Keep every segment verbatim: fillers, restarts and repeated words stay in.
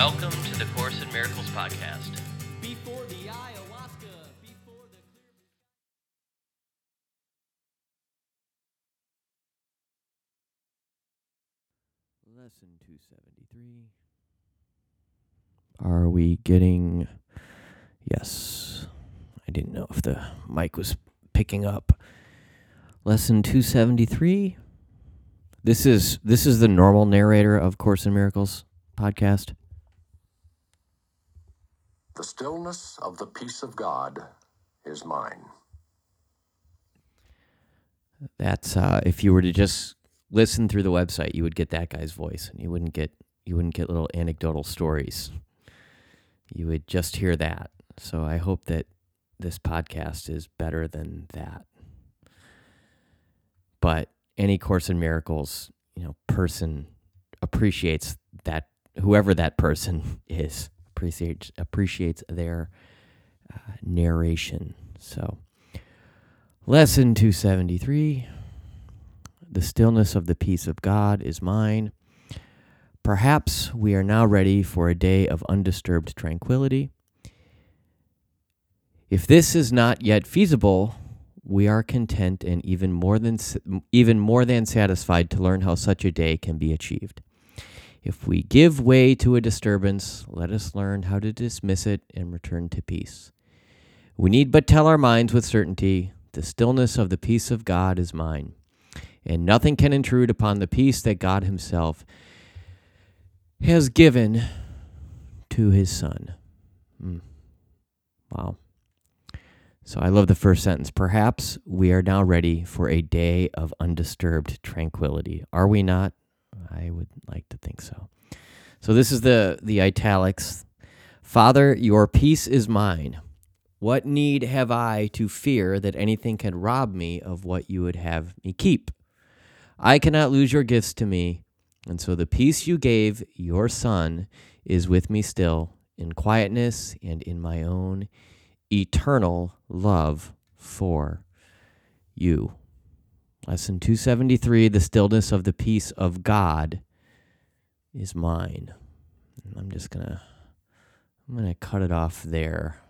Welcome to the Course in Miracles podcast. Before the ayahuasca, before the clear... Lesson two seventy-three. Are we getting... Yes. I didn't know if the mic was picking up. Lesson two seventy-three. This is this is the normal narrator of Course in Miracles podcast. The stillness of the peace of God is mine. That's uh, if you were to just listen through the website, you would get that guy's voice, and you wouldn't get you wouldn't get little anecdotal stories. You would just hear that. So I hope that this podcast is better than that. But any Course in Miracles, you know, person appreciates that, whoever that person is. Appreciates, appreciates their uh, narration. So, lesson two seventy-three, the stillness of the peace of God is mine. Perhaps we are now ready for a day of undisturbed tranquility. If this is not yet feasible, we are content and even more than even more than satisfied to learn how such a day can be achieved. If we give way to a disturbance, let us learn how to dismiss it and return to peace. We need but tell our minds with certainty, the stillness of the peace of God is mine, and nothing can intrude upon the peace that God himself has given to his Son. Mm. Wow. So I love the first sentence. Perhaps we are now ready for a day of undisturbed tranquility. Are we not? I would like to think so. So this is the, the italics. Father, your peace is mine. What need have I to fear that anything can rob me of what you would have me keep? I cannot lose your gifts to me, and so the peace you gave your Son is with me still, in quietness and in my own eternal love for you. Lesson two seventy-three, the stillness of the peace of God is mine. And I'm just going to I'm going to cut it off there.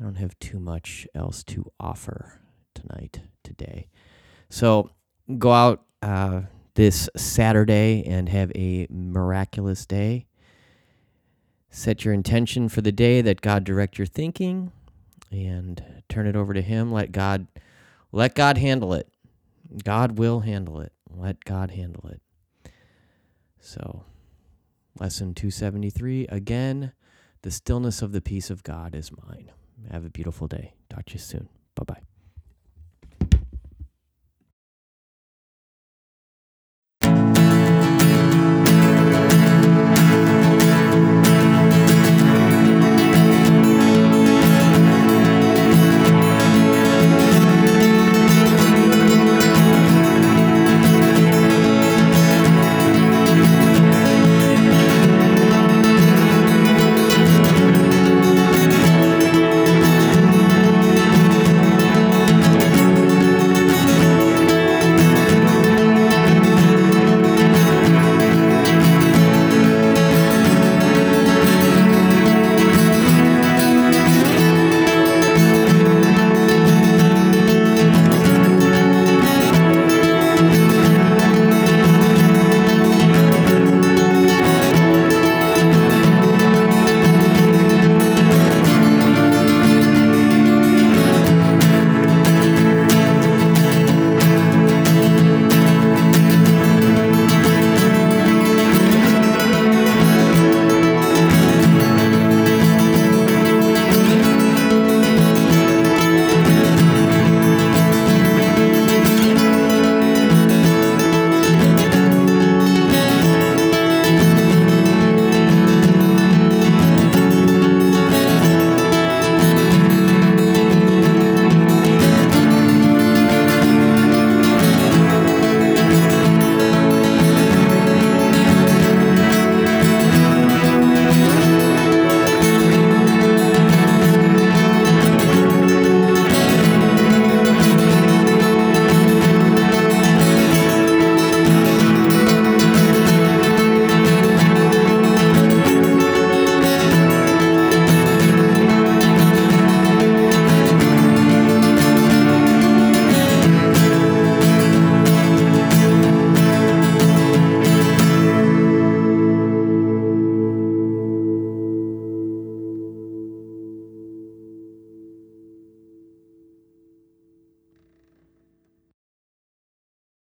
I don't have too much else to offer tonight, today. So go out uh, this Saturday and have a miraculous day. Set your intention for the day that God direct your thinking and turn it over to him. Let God, let God handle it. God will handle it. Let God handle it. So, lesson two seventy-three, again, the stillness of the peace of God is mine. Have a beautiful day. Talk to you soon. Bye-bye.